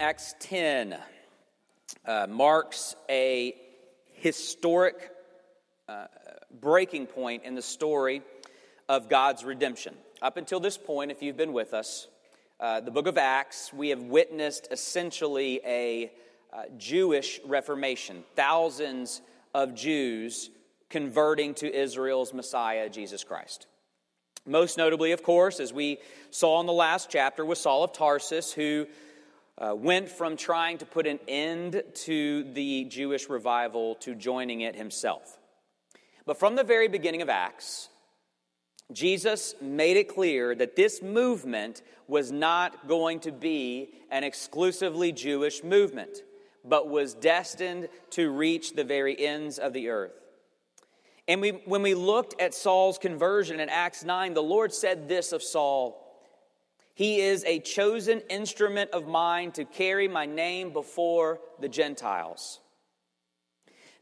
Acts 10 marks a historic breaking point in the story of God's redemption. Up until this point, if you've been with us, the book of Acts, we have witnessed essentially a Jewish reformation. Thousands of Jews converting to Israel's Messiah, Jesus Christ. Most notably, of course, as we saw in the last chapter, was Saul of Tarsus, who went from trying to put an end to the Jewish revival to joining it himself. But from the very beginning of Acts, Jesus made it clear that this movement was not going to be an exclusively Jewish movement, but was destined to reach the very ends of the earth. And when we looked at Saul's conversion in Acts 9, the Lord said this of Saul: "He is a chosen instrument of mine to carry my name before the Gentiles."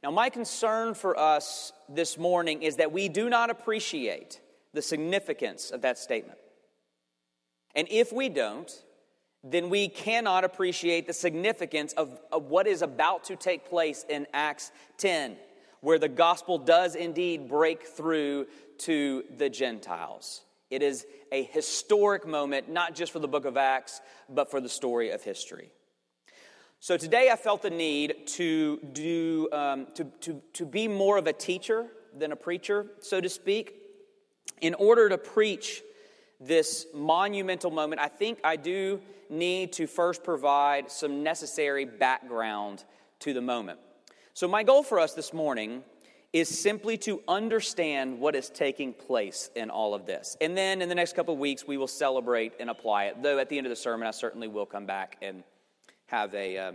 Now, my concern for us this morning is that we do not appreciate the significance of that statement. And if we don't, then we cannot appreciate the significance of what is about to take place in Acts 10, where the gospel does indeed break through to the Gentiles. It is a historic moment, not just for the book of Acts, but for the story of history. So today I felt the need to do to be more of a teacher than a preacher, so to speak. In order to preach this monumental moment, I think I do need to first provide some necessary background to the moment. So my goal for us this morning is simply to understand what is taking place in all of this. And then in the next couple of weeks, we will celebrate and apply it. Though at the end of the sermon, I certainly will come back and have a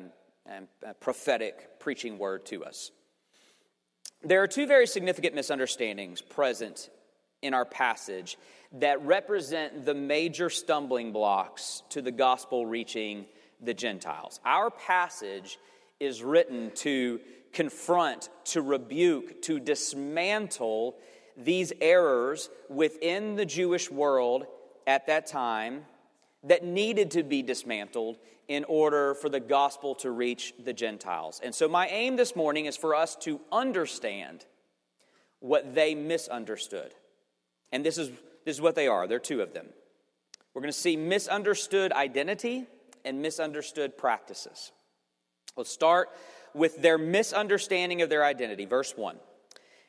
prophetic preaching word to us. There are two very significant misunderstandings present in our passage that represent the major stumbling blocks to the gospel reaching the Gentiles. Our passage is written to confront, to rebuke, to dismantle these errors within the Jewish world at that time that needed to be dismantled in order for the gospel to reach the Gentiles. And so my aim this morning is for us to understand what they misunderstood. And this is what they are. There are two of them. We're going to see misunderstood identity and misunderstood practices. Let's start with their misunderstanding of their identity. Verse 1.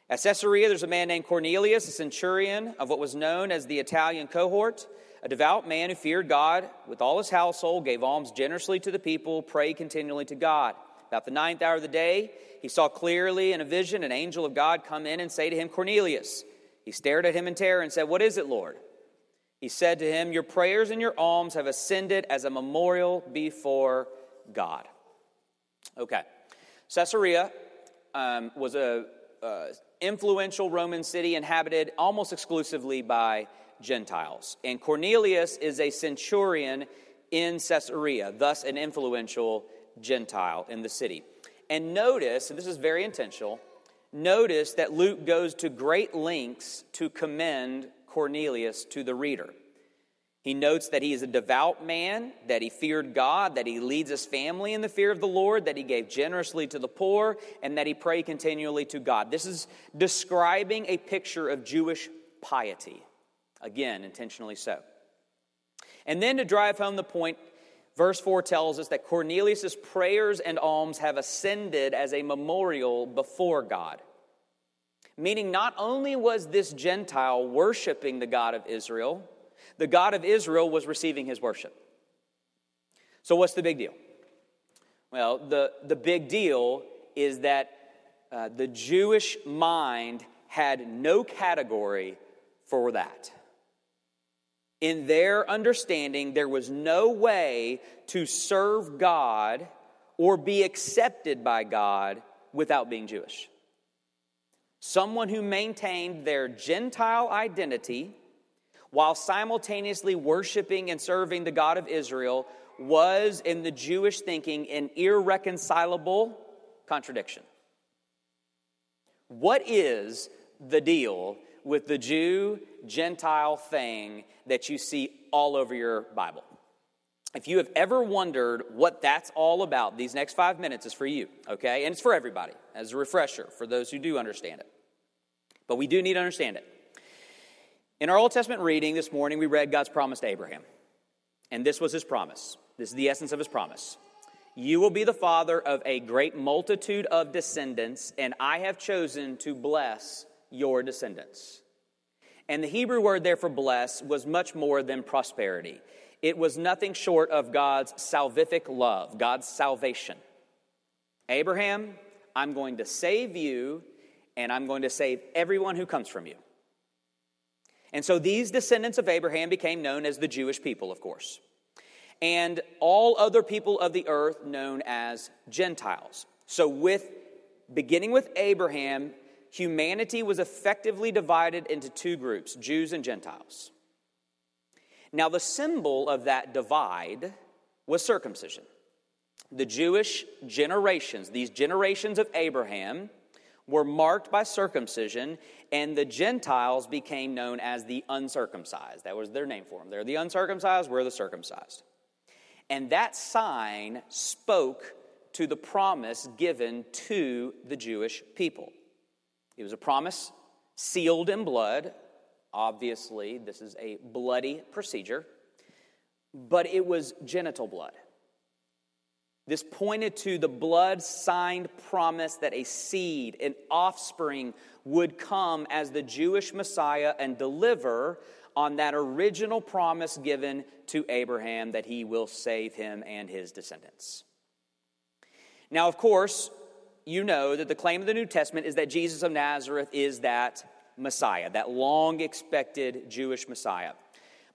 At Caesarea, there's a man named Cornelius, a centurion of what was known as the Italian cohort, a devout man who feared God with all his household, gave alms generously to the people, prayed continually to God. About the 9th hour of the day, he saw clearly in a vision an angel of God come in and say to him, "Cornelius." He stared at him in terror and said, "What is it, Lord?" He said to him, "Your prayers and your alms have ascended as a memorial before God." Okay. Caesarea was an influential Roman city inhabited almost exclusively by Gentiles. And Cornelius is a centurion in Caesarea, thus an influential Gentile in the city. And notice, and this is very intentional, notice that Luke goes to great lengths to commend Cornelius to the reader. He notes that he is a devout man, that he feared God, that he leads his family in the fear of the Lord, that he gave generously to the poor, and that he prayed continually to God. This is describing a picture of Jewish piety. Again, intentionally so. And then to drive home the point, verse 4 tells us that Cornelius' prayers and alms have ascended as a memorial before God. Meaning not only was this Gentile worshiping the God of Israel was receiving his worship. So what's the big deal? Well, the big deal is that the Jewish mind had no category for that. In their understanding, there was no way to serve God or be accepted by God without being Jewish. Someone who maintained their Gentile identity while simultaneously worshiping and serving the God of Israel was, in the Jewish thinking, an irreconcilable contradiction. What is the deal with the Jew-Gentile thing that you see all over your Bible? If you have ever wondered what that's all about, these next 5 minutes is for you, okay? And it's for everybody, as a refresher, for those who do understand it. But we do need to understand it. In our Old Testament reading this morning, we read God's promise to Abraham. And this was his promise. This is the essence of his promise. You will be the father of a great multitude of descendants, and I have chosen to bless your descendants. And the Hebrew word there for bless was much more than prosperity. It was nothing short of God's salvific love, God's salvation. Abraham, I'm going to save you, and I'm going to save everyone who comes from you. And so these descendants of Abraham became known as the Jewish people, of course, and all other people of the earth known as Gentiles. So beginning with Abraham, humanity was effectively divided into two groups, Jews and Gentiles. Now, the symbol of that divide was circumcision. The Jewish generations, these generations of Abraham, were marked by circumcision, and the Gentiles became known as the uncircumcised. That was their name for them. They're the uncircumcised, we're the circumcised. And that sign spoke to the promise given to the Jewish people. It was a promise sealed in blood. Obviously, this is a bloody procedure, but it was genital blood. This pointed to the blood-signed promise that a seed, an offspring, would come as the Jewish Messiah and deliver on that original promise given to Abraham that he will save him and his descendants. Now, of course, you know that the claim of the New Testament is that Jesus of Nazareth is that Messiah, that long-expected Jewish Messiah.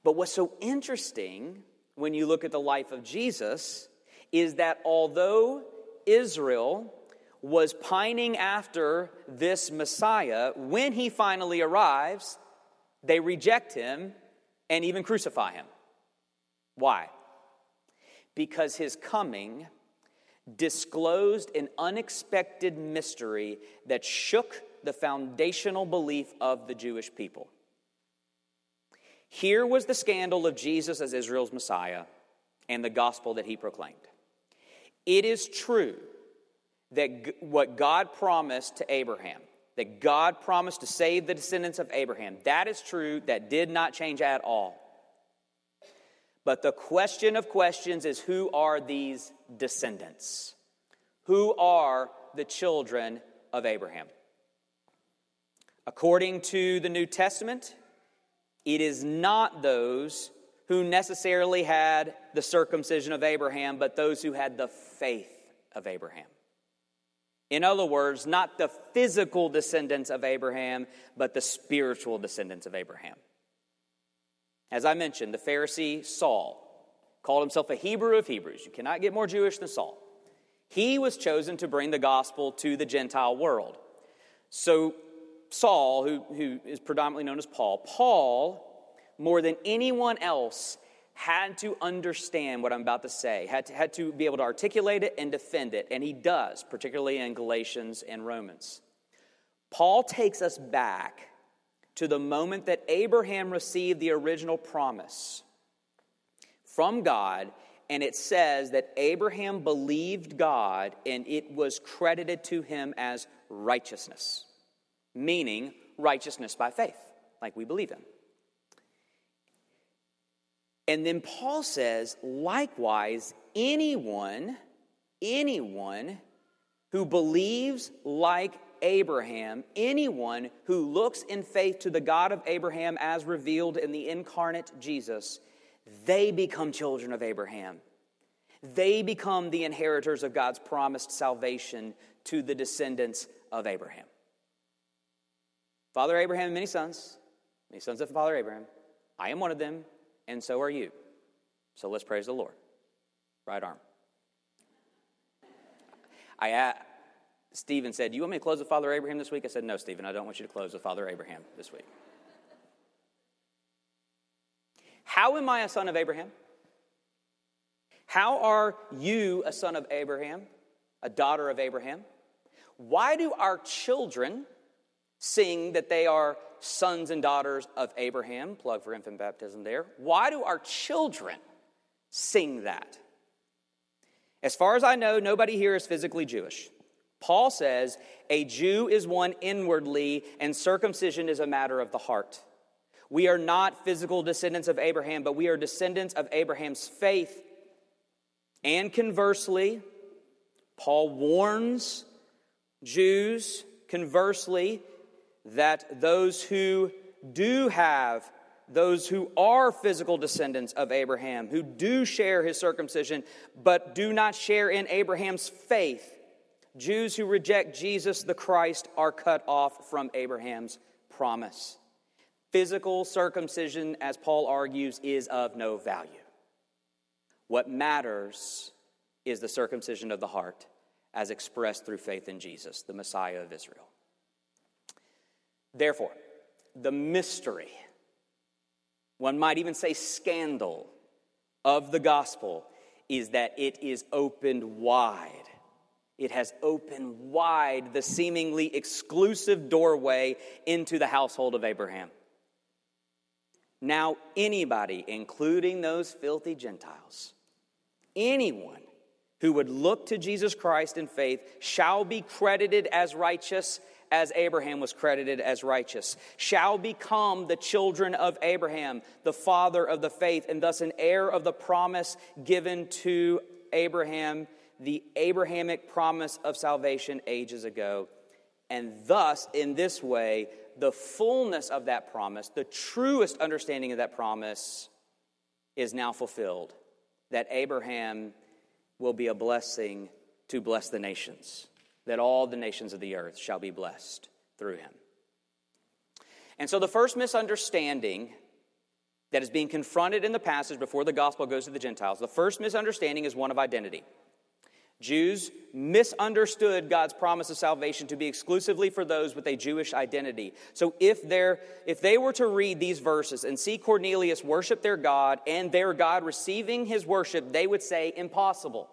But what's so interesting when you look at the life of Jesus is that although Israel was pining after this Messiah, when he finally arrives, they reject him and even crucify him. Why? Because his coming disclosed an unexpected mystery that shook the foundational belief of the Jewish people. Here was the scandal of Jesus as Israel's Messiah and the gospel that he proclaimed. It is true that what God promised to Abraham, that God promised to save the descendants of Abraham, that is true, that did not change at all. But the question of questions is, who are these descendants? Who are the children of Abraham? According to the New Testament, it is not those who necessarily had the circumcision of Abraham, but those who had the faith of Abraham. In other words, not the physical descendants of Abraham, but the spiritual descendants of Abraham. As I mentioned, the Pharisee Saul called himself a Hebrew of Hebrews. You cannot get more Jewish than Saul. He was chosen to bring the gospel to the Gentile world. So Saul, who is predominantly known as Paul, more than anyone else, had to understand what I'm about to say, had to be able to articulate it and defend it, and he does, particularly in Galatians and Romans. Paul takes us back to the moment that Abraham received the original promise from God, and it says that Abraham believed God, and it was credited to him as righteousness, meaning righteousness by faith, like we believe in. And then Paul says, likewise, anyone who believes like Abraham, anyone who looks in faith to the God of Abraham as revealed in the incarnate Jesus, they become children of Abraham. They become the inheritors of God's promised salvation to the descendants of Abraham. Father Abraham had many sons of Father Abraham. I am one of them, and so are you. So let's praise the Lord. Right arm. Stephen said, do you want me to close with Father Abraham this week? I said, no, Stephen, I don't want you to close with Father Abraham this week. How am I a son of Abraham? How are you a son of Abraham, a daughter of Abraham? Why do our children sing that they are sons and daughters of Abraham? Plug for infant baptism there. Why do our children sing that? As far as I know, nobody here is physically Jewish. Paul says, a Jew is one inwardly, and circumcision is a matter of the heart. We are not physical descendants of Abraham, but we are descendants of Abraham's faith. And conversely, Paul warns Jews, conversely, that those who are physical descendants of Abraham, who do share his circumcision, but do not share in Abraham's faith, Jews who reject Jesus the Christ are cut off from Abraham's promise. Physical circumcision, as Paul argues, is of no value. What matters is the circumcision of the heart, as expressed through faith in Jesus, the Messiah of Israel. Therefore, the mystery, one might even say scandal, of the gospel is that it is opened wide. It has opened wide the seemingly exclusive doorway into the household of Abraham. Now anybody, including those filthy Gentiles, anyone who would look to Jesus Christ in faith shall be credited as righteous as Abraham was credited as righteous, shall become the children of Abraham, the father of the faith, and thus an heir of the promise given to Abraham, the Abrahamic promise of salvation ages ago. And thus, in this way, the fullness of that promise, the truest understanding of that promise, is now fulfilled, that Abraham will be a blessing to bless the nations, that all the nations of the earth shall be blessed through him. And so the first misunderstanding that is being confronted in the passage before the gospel goes to the Gentiles, the first misunderstanding is one of identity. Jews misunderstood God's promise of salvation to be exclusively for those with a Jewish identity. So if they were to read these verses and see Cornelius worship their God and their God receiving his worship, they would say, impossible.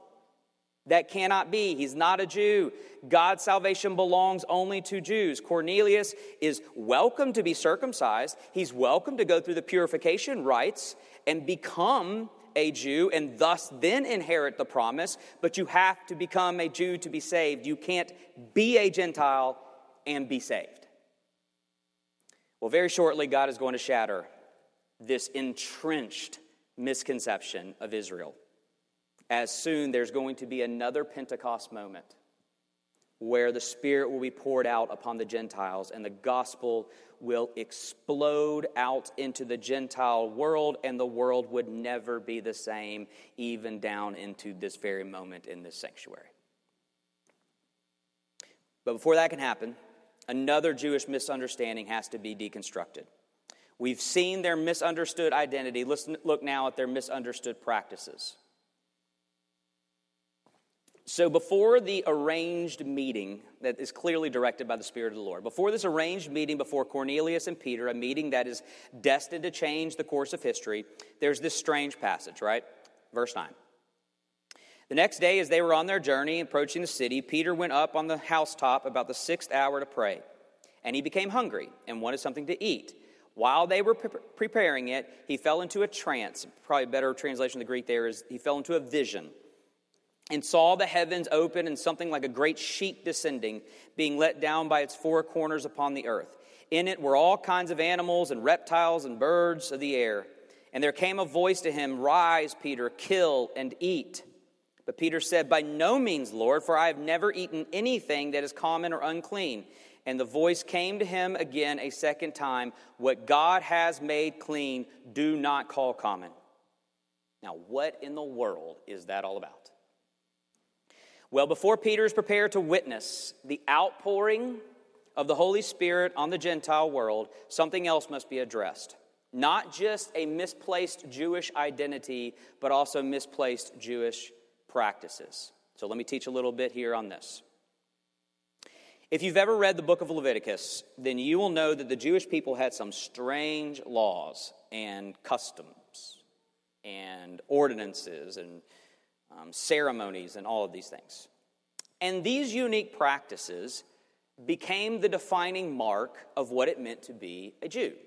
That cannot be. He's not a Jew. God's salvation belongs only to Jews. Cornelius is welcome to be circumcised. He's welcome to go through the purification rites and become a Jew and thus then inherit the promise. But you have to become a Jew to be saved. You can't be a Gentile and be saved. Well, very shortly, God is going to shatter this entrenched misconception of Israel. As soon, there's going to be another Pentecost moment where the Spirit will be poured out upon the Gentiles and the gospel will explode out into the Gentile world, and the world would never be the same, even down into this very moment in this sanctuary. But before that can happen, another Jewish misunderstanding has to be deconstructed. We've seen their misunderstood identity. Let's look now at their misunderstood practices. So before the arranged meeting that is clearly directed by the Spirit of the Lord, before this arranged meeting before Cornelius and Peter, a meeting that is destined to change the course of history, there's this strange passage, right? Verse 9. The next day, as they were on their journey, approaching the city, Peter went up on the housetop about the 6th hour to pray. And he became hungry and wanted something to eat. While they were preparing it, he fell into a trance. Probably a better translation of the Greek there is he fell into a vision, and saw the heavens open and something like a great sheet descending, being let down by its four corners upon the earth. In it were all kinds of animals and reptiles and birds of the air. And there came a voice to him, "Rise, Peter, kill and eat." But Peter said, "By no means, Lord, for I have never eaten anything that is common or unclean." And the voice came to him again a second time, "What God has made clean, do not call common." Now, what in the world is that all about? Well, before Peter is prepared to witness the outpouring of the Holy Spirit on the Gentile world, something else must be addressed. Not just a misplaced Jewish identity, but also misplaced Jewish practices. So let me teach a little bit here on this. If you've ever read the book of Leviticus, then you will know that the Jewish people had some strange laws and customs and ordinances and ceremonies and all of these things. And these unique practices became the defining mark of what it meant to be a Jew.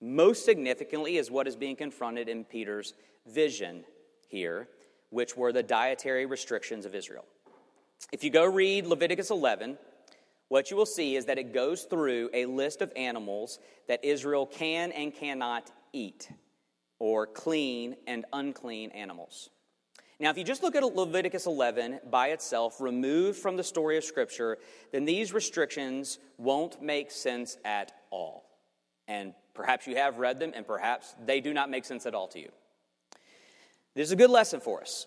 Most significantly is what is being confronted in Peter's vision here, which were the dietary restrictions of Israel. If you go read Leviticus 11, what you will see is that it goes through a list of animals that Israel can and cannot eat, or clean and unclean animals. Now, if you just look at Leviticus 11 by itself, removed from the story of Scripture, then these restrictions won't make sense at all. And perhaps you have read them, and perhaps they do not make sense at all to you. This is a good lesson for us.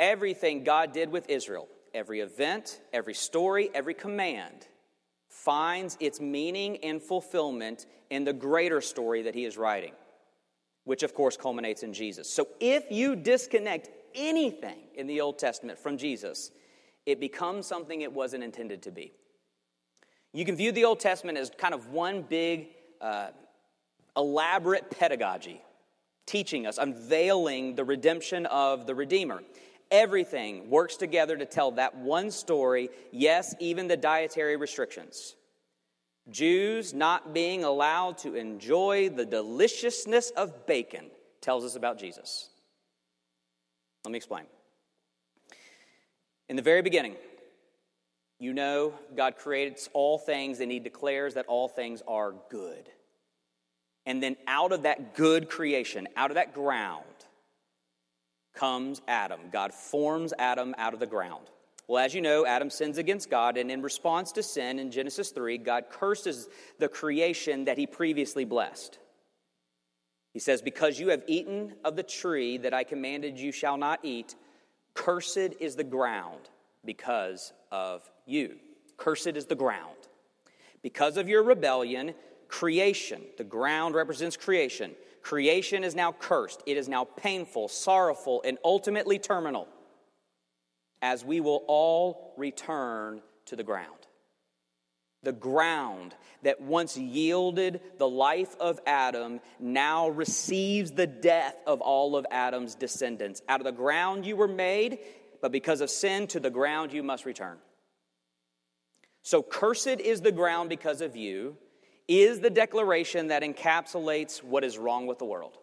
Everything God did with Israel, every event, every story, every command, finds its meaning and fulfillment in the greater story that he is writing, which of course culminates in Jesus. So if you disconnect anything in the Old Testament from Jesus, it becomes something it wasn't intended to be. You can view the Old Testament as kind of one big, elaborate pedagogy, teaching us, unveiling the redemption of the Redeemer. Everything works together to tell that one story, yes, even the dietary restrictions. Jews not being allowed to enjoy the deliciousness of bacon tells us about Jesus. Let me explain. In the very beginning, you know God creates all things and he declares that all things are good. And then out of that good creation, out of that ground, comes Adam. God forms Adam out of the ground. Well, as you know, Adam sins against God, and in response to sin in Genesis 3, God curses the creation that he previously blessed. He says, "Because you have eaten of the tree that I commanded you shall not eat, cursed is the ground because of you." Cursed is the ground. "Because of your rebellion, creation," the ground represents creation, "creation is now cursed. It is now painful, sorrowful, and ultimately terminal, as we will all return to the ground." The ground that once yielded the life of Adam now receives the death of all of Adam's descendants. Out of the ground you were made, but because of sin, to the ground you must return. So cursed is the ground because of you is the declaration that encapsulates what is wrong with the world.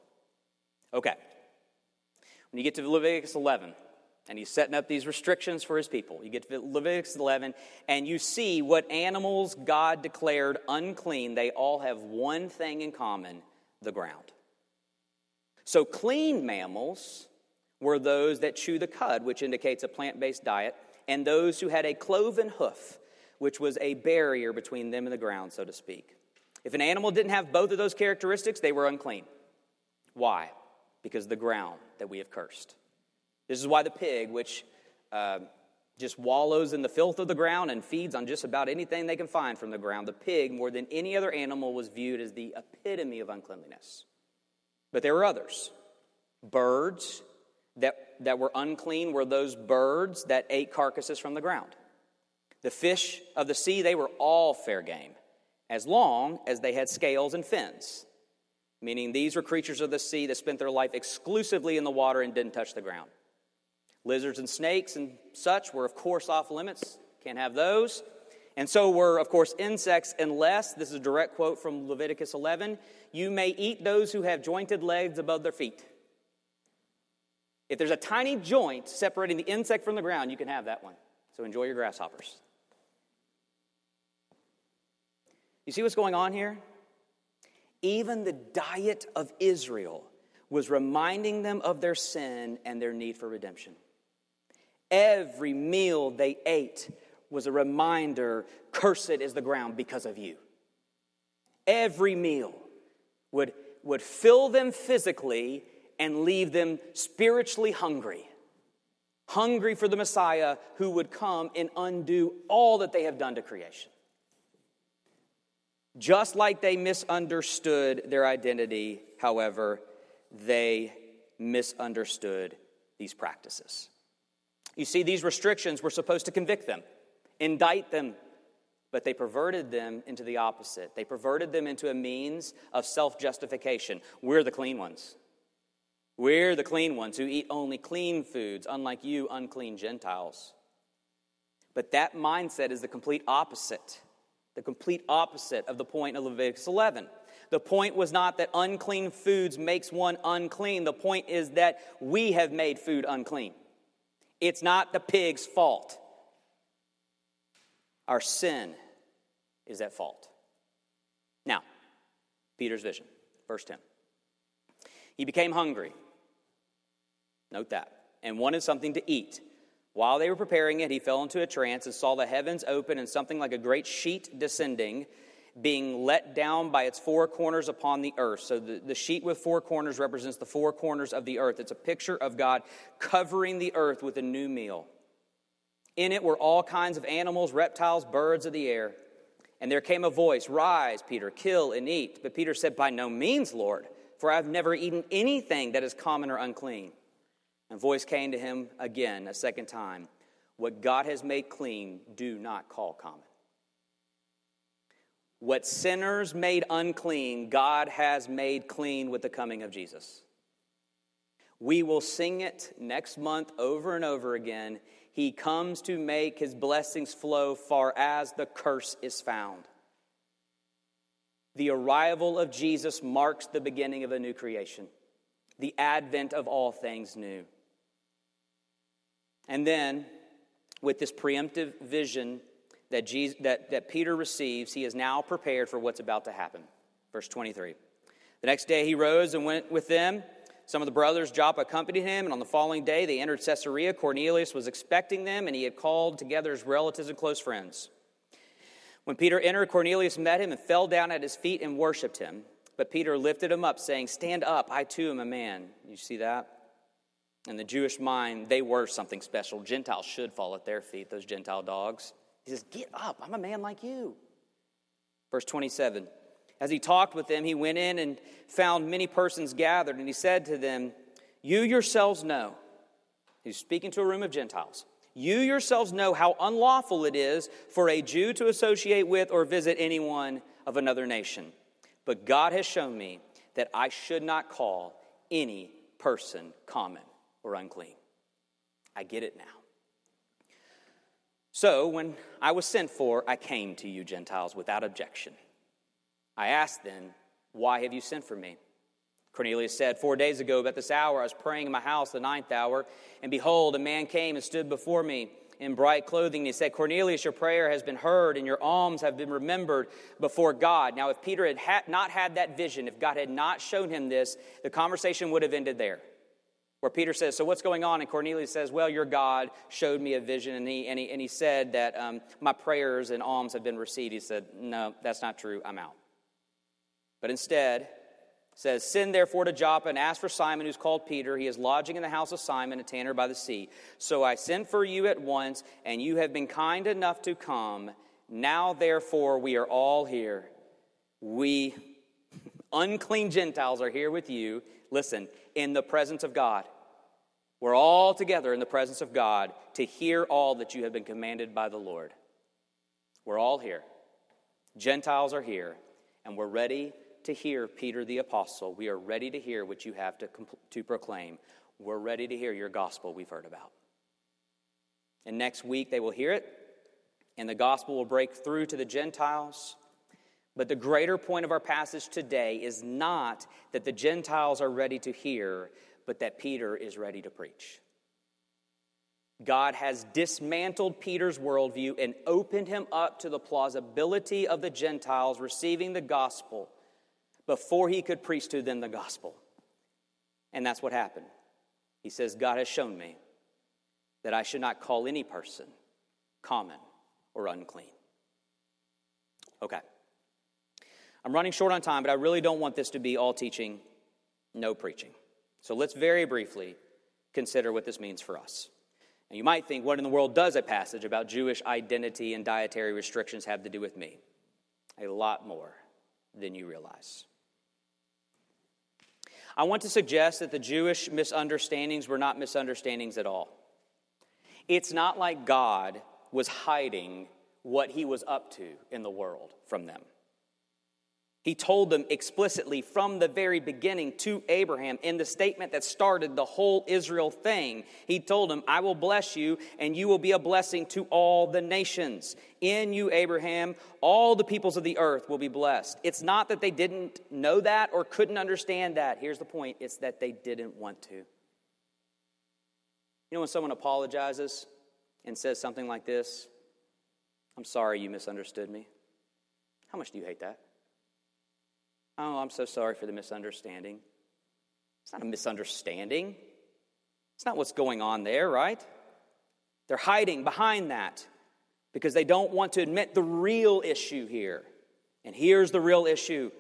Okay, when you get to Leviticus 11, and he's setting up these restrictions for his people, you get to Leviticus 11, and you see what animals God declared unclean. They all have one thing in common: the ground. So clean mammals were those that chew the cud, which indicates a plant-based diet, and those who had a cloven hoof, which was a barrier between them and the ground, so to speak. If an animal didn't have both of those characteristics, they were unclean. Why? Because of the ground that we have cursed. This is why the pig, which just wallows in the filth of the ground and feeds on just about anything they can find from the ground, the pig, more than any other animal, was viewed as the epitome of uncleanliness. But there were others. Birds that were unclean were those birds that ate carcasses from the ground. The fish of the sea, they were all fair game, as long as they had scales and fins, meaning these were creatures of the sea that spent their life exclusively in the water and didn't touch the ground. Lizards and snakes and such were, of course, off limits. Can't have those. And so were, of course, insects, unless, this is a direct quote from Leviticus 11, "You may eat those who have jointed legs above their feet." If there's a tiny joint separating the insect from the ground, you can have that one. So enjoy your grasshoppers. You see what's going on here? Even the diet of Israel was reminding them of their sin and their need for redemption. Every meal they ate was a reminder, cursed is the ground because of you. Every meal would fill them physically and leave them spiritually hungry. Hungry for the Messiah who would come and undo all that they have done to creation. Just like they misunderstood their identity, however, they misunderstood these practices. You see, these restrictions were supposed to convict them, indict them, but they perverted them into the opposite. They perverted them into a means of self-justification. We're the clean ones. We're the clean ones who eat only clean foods, unlike you, unclean Gentiles. But that mindset is the complete opposite of the point of Leviticus 11. The point was not that unclean foods makes one unclean. The point is that we have made food unclean. It's not the pig's fault. Our sin is at fault. Now, Peter's vision, verse 10. He became hungry. Note that. And wanted something to eat. While they were preparing it, he fell into a trance and saw the heavens open and something like a great sheet descending, being let down by its four corners upon the earth. So the sheet with four corners represents the four corners of the earth. It's a picture of God covering the earth with a new meal. In it were all kinds of animals, reptiles, birds of the air. And there came a voice, "Rise, Peter, kill and eat." But Peter said, "By no means, Lord, for I've never eaten anything that is common or unclean." And voice came to him again a second time. "What God has made clean, do not call common." What sinners made unclean, God has made clean with the coming of Jesus. We will sing it next month over and over again. He comes to make his blessings flow far as the curse is found. The arrival of Jesus marks the beginning of a new creation, the advent of all things new. And then, with this preemptive vision that Peter receives, he is now prepared for what's about to happen. Verse 23. The next day he rose and went with them. Some of the brothers Joppa accompanied him, and on the following day they entered Caesarea. Cornelius was expecting them, and he had called together his relatives and close friends. When Peter entered, Cornelius met him and fell down at his feet and worshipped him. But Peter lifted him up, saying, "Stand up, I too am a man." You see that? In the Jewish mind, they were something special. Gentiles should fall at their feet, those Gentile dogs. He says, "Get up, I'm a man like you." Verse 27. As he talked with them, he went in and found many persons gathered, and he said to them, "You yourselves know," he's speaking to a room of Gentiles, "you yourselves know how unlawful it is for a Jew to associate with or visit anyone of another nation. But God has shown me that I should not call any person common or unclean." I get it now. "So when I was sent for, I came to you Gentiles without objection. I asked them, 'Why have you sent for me?' Cornelius said, 4 days ago, about this hour, I was praying in my house the 9th hour, and behold, a man came and stood before me in bright clothing. And he said, 'Cornelius, your prayer has been heard, and your alms have been remembered before God.'" Now, if Peter had not had that vision, if God had not shown him this, the conversation would have ended there, where Peter says, "So what's going on?" And Cornelius says, "Well, your God showed me a vision, and he said that my prayers and alms have been received." He said, "No, that's not true. I'm out." But instead, says, "Send therefore to Joppa and ask for Simon, who's called Peter. He is lodging in the house of Simon, a tanner by the sea. So I sent for you at once, and you have been kind enough to come. Now therefore we are all here. We unclean Gentiles are here with you," listen, "in the presence of God. We're all together in the presence of God to hear all that you have been commanded by the Lord." We're all here. Gentiles are here, and we're ready to hear Peter the Apostle. We are ready to hear what you have to proclaim. We're ready to hear your gospel we've heard about. And next week they will hear it, and the gospel will break through to the Gentiles. But the greater point of our passage today is not that the Gentiles are ready to hear, but that Peter is ready to preach. God has dismantled Peter's worldview and opened him up to the plausibility of the Gentiles receiving the gospel before he could preach to them the gospel. And that's what happened. He says, God has shown me that I should not call any person common or unclean. Okay. I'm running short on time, but I really don't want this to be all teaching, no preaching. So let's very briefly consider what this means for us. And you might think, what in the world does a passage about Jewish identity and dietary restrictions have to do with me? A lot more than you realize. I want to suggest that the Jewish misunderstandings were not misunderstandings at all. It's not like God was hiding what he was up to in the world from them. He told them explicitly from the very beginning to Abraham in the statement that started the whole Israel thing. He told him, I will bless you and you will be a blessing to all the nations. In you, Abraham, all the peoples of the earth will be blessed. It's not that they didn't know that or couldn't understand that. Here's the point. It's that they didn't want to. You know, when someone apologizes and says something like this, I'm sorry you misunderstood me. How much do you hate that? Oh, I'm so sorry for the misunderstanding. It's not a misunderstanding. It's not what's going on there, right? They're hiding behind that because they don't want to admit the real issue here. And here's the real issue.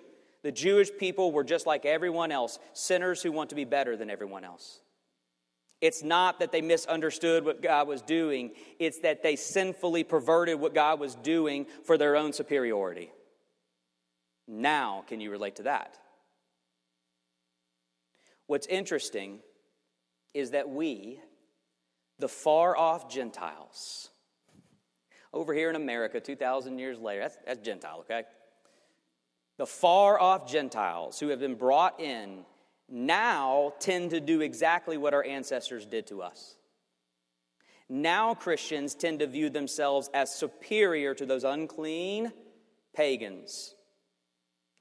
The Jewish people were just like everyone else, sinners who want to be better than everyone else. It's not that they misunderstood what God was doing. It's that they sinfully perverted what God was doing for their own superiority. Now, can you relate to that? What's interesting is that we, the far-off Gentiles, over here in America 2,000 years later, that's Gentile, okay? The far-off Gentiles who have been brought in now tend to do exactly what our ancestors did to us. Now Christians tend to view themselves as superior to those unclean pagans.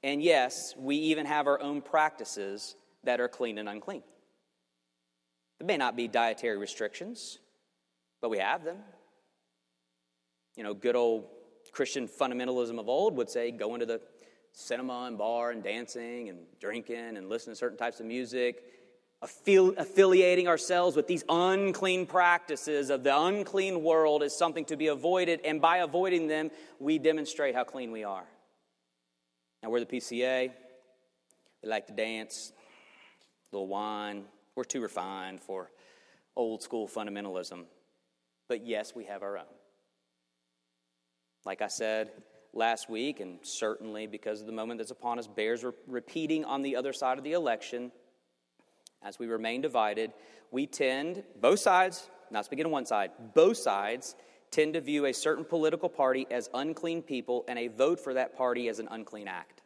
And yes, we even have our own practices that are clean and unclean. There may not be dietary restrictions, but we have them. You know, good old Christian fundamentalism of old would say go into the cinema and bar and dancing and drinking and listening to certain types of music, affiliating ourselves with these unclean practices of the unclean world is something to be avoided, and by avoiding them, we demonstrate how clean we are. Now, we're the PCA. We like to dance, a little wine. We're too refined for old school fundamentalism. But yes, we have our own. Like I said last week, and certainly because of the moment that's upon us, bears repeating on the other side of the election, as we remain divided, we tend, both sides, not speaking of one side, both sides tend to view a certain political party as unclean people and a vote for that party as an unclean act.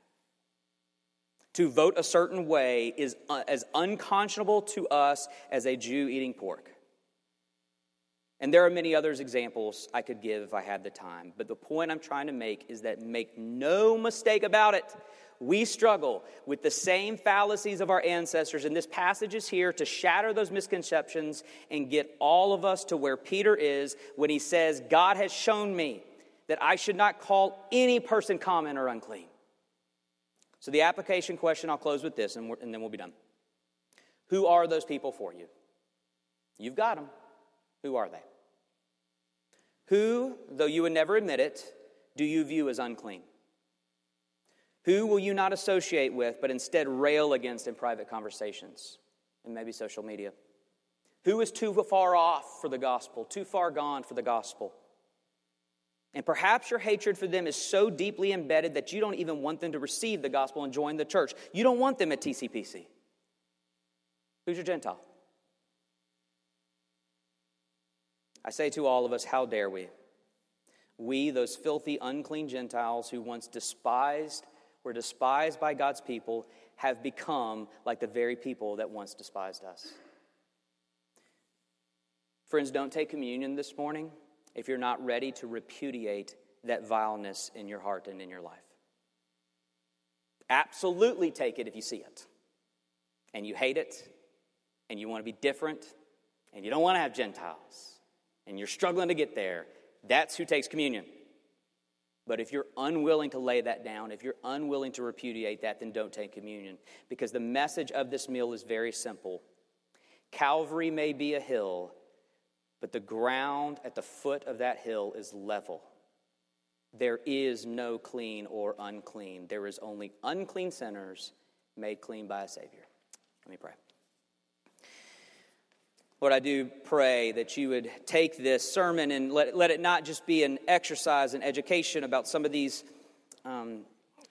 To vote a certain way is as unconscionable to us as a Jew eating pork. And there are many other examples I could give if I had the time. But the point I'm trying to make is that make no mistake about it. We struggle with the same fallacies of our ancestors, and this passage is here to shatter those misconceptions and get all of us to where Peter is when he says, God has shown me that I should not call any person common or unclean. So the application question, I'll close with this, and then we'll be done. Who are those people for you? You've got them. Who are they? Who, though you would never admit it, do you view as unclean? Who will you not associate with, but instead rail against in private conversations and maybe social media? Who is too far off for the gospel, too far gone for the gospel? And perhaps your hatred for them is so deeply embedded that you don't even want them to receive the gospel and join the church. You don't want them at TCPC. Who's your Gentile? I say to all of us, how dare we? We, those filthy, unclean Gentiles who once were despised by God's people, have become like the very people that once despised us. Friends, don't take communion this morning if you're not ready to repudiate that vileness in your heart and in your life. Absolutely take it if you see it, and you hate it, and you want to be different, and you don't want to have Gentiles, and you're struggling to get there. That's who takes communion. But if you're unwilling to lay that down, if you're unwilling to repudiate that, then don't take communion. Because the message of this meal is very simple. Calvary may be a hill, but the ground at the foot of that hill is level. There is no clean or unclean. There is only unclean sinners made clean by a Savior. Let me pray. Lord, I do pray that you would take this sermon and let it not just be an exercise and education about some of these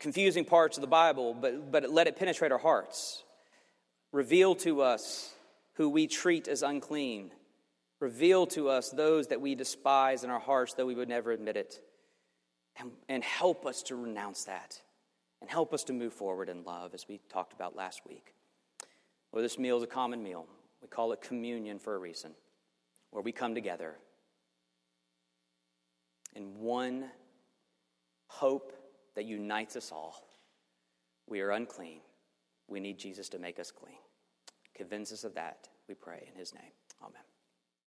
confusing parts of the Bible, but let it penetrate our hearts. Reveal to us who we treat as unclean. Reveal to us those that we despise in our hearts, though we would never admit it. And help us to renounce that. And help us to move forward in love, as we talked about last week. Lord, this meal is a common meal. We call it communion for a reason, where we come together in one hope that unites us all. We are unclean. We need Jesus to make us clean. Convince us of that, we pray in his name.